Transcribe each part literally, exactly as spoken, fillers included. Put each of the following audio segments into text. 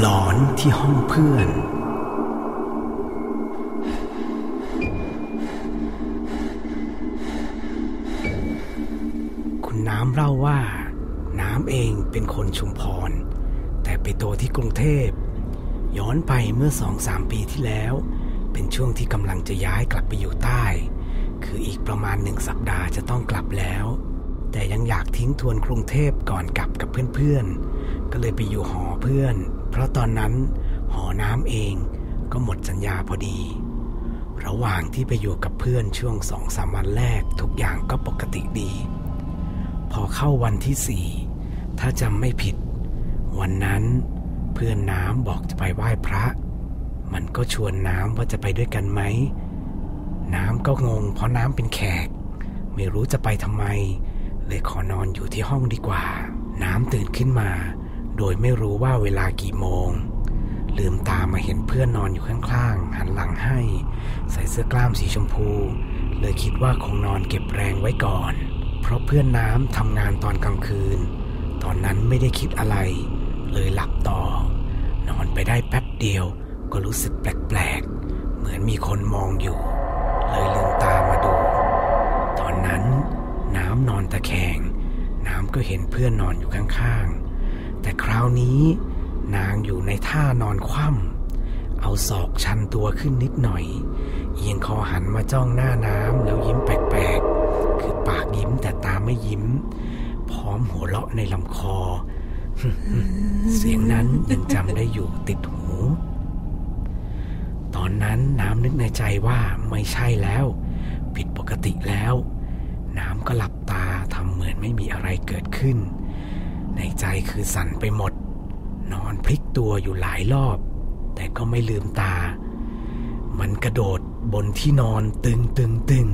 หลอนที่ห้องเพื่อนคุณน้ำเล่าว่าน้ำเองเป็นคนชุมพรแต่ไปโตที่กรุงเทพย้อนไปเมื่อ สองถึงสาม ปีที่แล้วเป็นช่วงที่กำลังจะย้ายกลับไปอยู่ใต้คืออีกประมาณหนึ่งสัปดาห์จะต้องกลับแล้วแต่ยังอยากทิ้งทวนกรุงเทพก่อนกลับกับเพื่อนๆก็เลยไปอยู่หอเพื่อนเพราะตอนนั้นหอน้ำเองก็หมดสัญญาพอดีระหว่างที่ไปอยู่กับเพื่อนช่วง สองถึงสาม วันแรกทุกอย่างก็ปกติดีพอเข้าวันที่สี่ถ้าจำไม่ผิดวันนั้นเพื่อนน้ำบอกจะไปไหว้พระมันก็ชวนน้ำว่าจะไปด้วยกันไหมน้ำก็งงเพราะน้ำเป็นแขกไม่รู้จะไปทำไมเลยขอนอนอยู่ที่ห้องดีกว่าน้ำตื่นขึ้นมาโดยไม่รู้ว่าเวลากี่โมงลืมตามาเห็นเพื่อนนอนอยู่ข้างๆหันหลังให้ใส่เสื้อกล้ามสีชมพูเลยคิดว่าคงนอนเก็บแรงไว้ก่อนเพราะเพื่อนน้ำทำงานตอนกลางคืนตอนนั้นไม่ได้คิดอะไรเลยหลับต่อนอนไปได้แป๊บเดียวก็รู้สึกแปลกๆเหมือนมีคนมองอยู่เลยลืมตามาดูตอนนั้นน้ำนอนตะแคงน้ำก็เห็นเพื่อนนอนอยู่ข้างๆแต่คราวนี้นางอยู่ในท่านอนคว่ำเอาศอกชันตัวขึ้นนิดหน่อยเอียงคอหันมาจ้องหน้าน้ำแล้วยิ้มแปลกๆคือปากยิ้มแต่ตาไม่ยิ้มพร้อมหัวเราะในลำคอ เสียงนั้นยังจำได้อยู่ติดหูตอนนั้นน้ำนึกในใจว่าไม่ใช่แล้วผิดปกติแล้วน้ำก็หลับตาทำเหมือนไม่มีอะไรเกิดขึ้นในใจคือสั่นไปหมดนอนพลิกตัวอยู่หลายรอบแต่ก็ไม่ลืมตามันกระโดดบนที่นอนตึงตึงตึง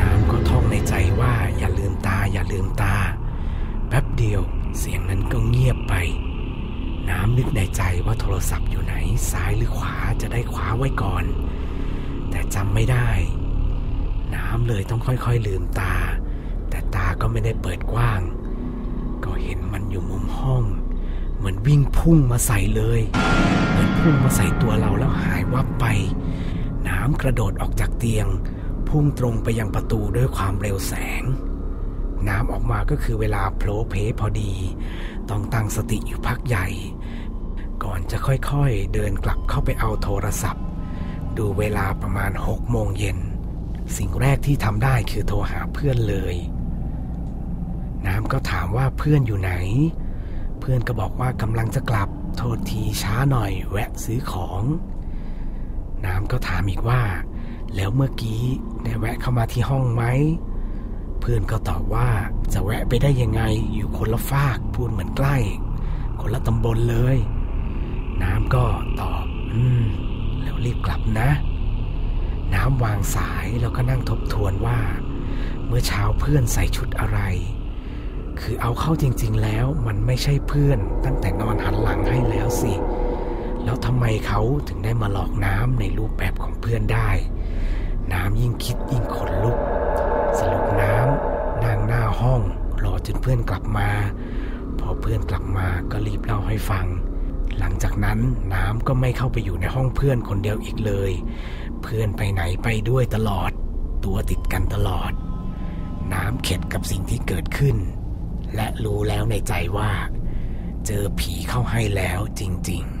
น้ำก็ท่องในใจว่าอย่าลืมตาอย่าลืมตาแป๊บเดียวเสียงนั้นก็เงียบไปน้ำนึกในใจว่าโทรศัพท์อยู่ไหนซ้ายหรือขวาจะได้คว้าไว้ก่อนแต่จำไม่ได้น้ำเลยต้องค่อยๆลืมตาแต่ตาก็ไม่ได้เปิดกว้างก็เห็นมันอยู่มุมห้องเหมือนวิ่งพุ่งมาใส่เลยเหมือนพุ่งมาใส่ตัวเราแล้วหายวับไปน้ำกระโดดออกจากเตียงพุ่งตรงไปยังประตูด้วยความเร็วแสงน้ำออกมาก็คือเวลาโผล่เพพอดีต้องตั้งสติอยู่พักใหญ่ก่อนจะค่อยๆเดินกลับเข้าไปเอาโทรศัพท์ดูเวลาประมาณหกโมงเย็นสิ่งแรกที่ทำได้คือโทรหาเพื่อนเลยน้ำก็ถามว่าเพื่อนอยู่ไหนเพื่อนก็บอกว่ากำลังจะกลับโทษทีช้าหน่อยแวะซื้อของน้ำก็ถามอีกว่าแล้วเมื่อกี้ได้แวะเข้ามาที่ห้องไหมเพื่อนก็ตอบว่าจะแวะไปได้ยังไงอยู่คนละฟากพูดเหมือนใกล้คนละตำบลเลยน้ำก็ตอบอืมแล้วรีบกลับนะน้ำวางสายแล้วก็นั่งทบทวนว่าเมื่อเช้าเพื่อนใส่ชุดอะไรคือเอาเข้าจริงๆแล้วมันไม่ใช่เพื่อนตั้งแต่นอนหันหลังให้แล้วสิแล้วทำไมเขาถึงได้มาหลอกน้ำในรูปแบบของเพื่อนได้น้ำยิ่งคิดยิ่งขนลุกสรุปน้ำนั่งหน้าห้องรอจนเพื่อนกลับมาพอเพื่อนกลับมาก็รีบเล่าให้ฟังหลังจากนั้นน้ำก็ไม่เข้าไปอยู่ในห้องเพื่อนคนเดียวอีกเลยเพื่อนไปไหนไปด้วยตลอดตัวติดกันตลอดน้ำเข็ดกับสิ่งที่เกิดขึ้นและรู้แล้วในใจว่าเจอผีเข้าให้แล้วจริงๆ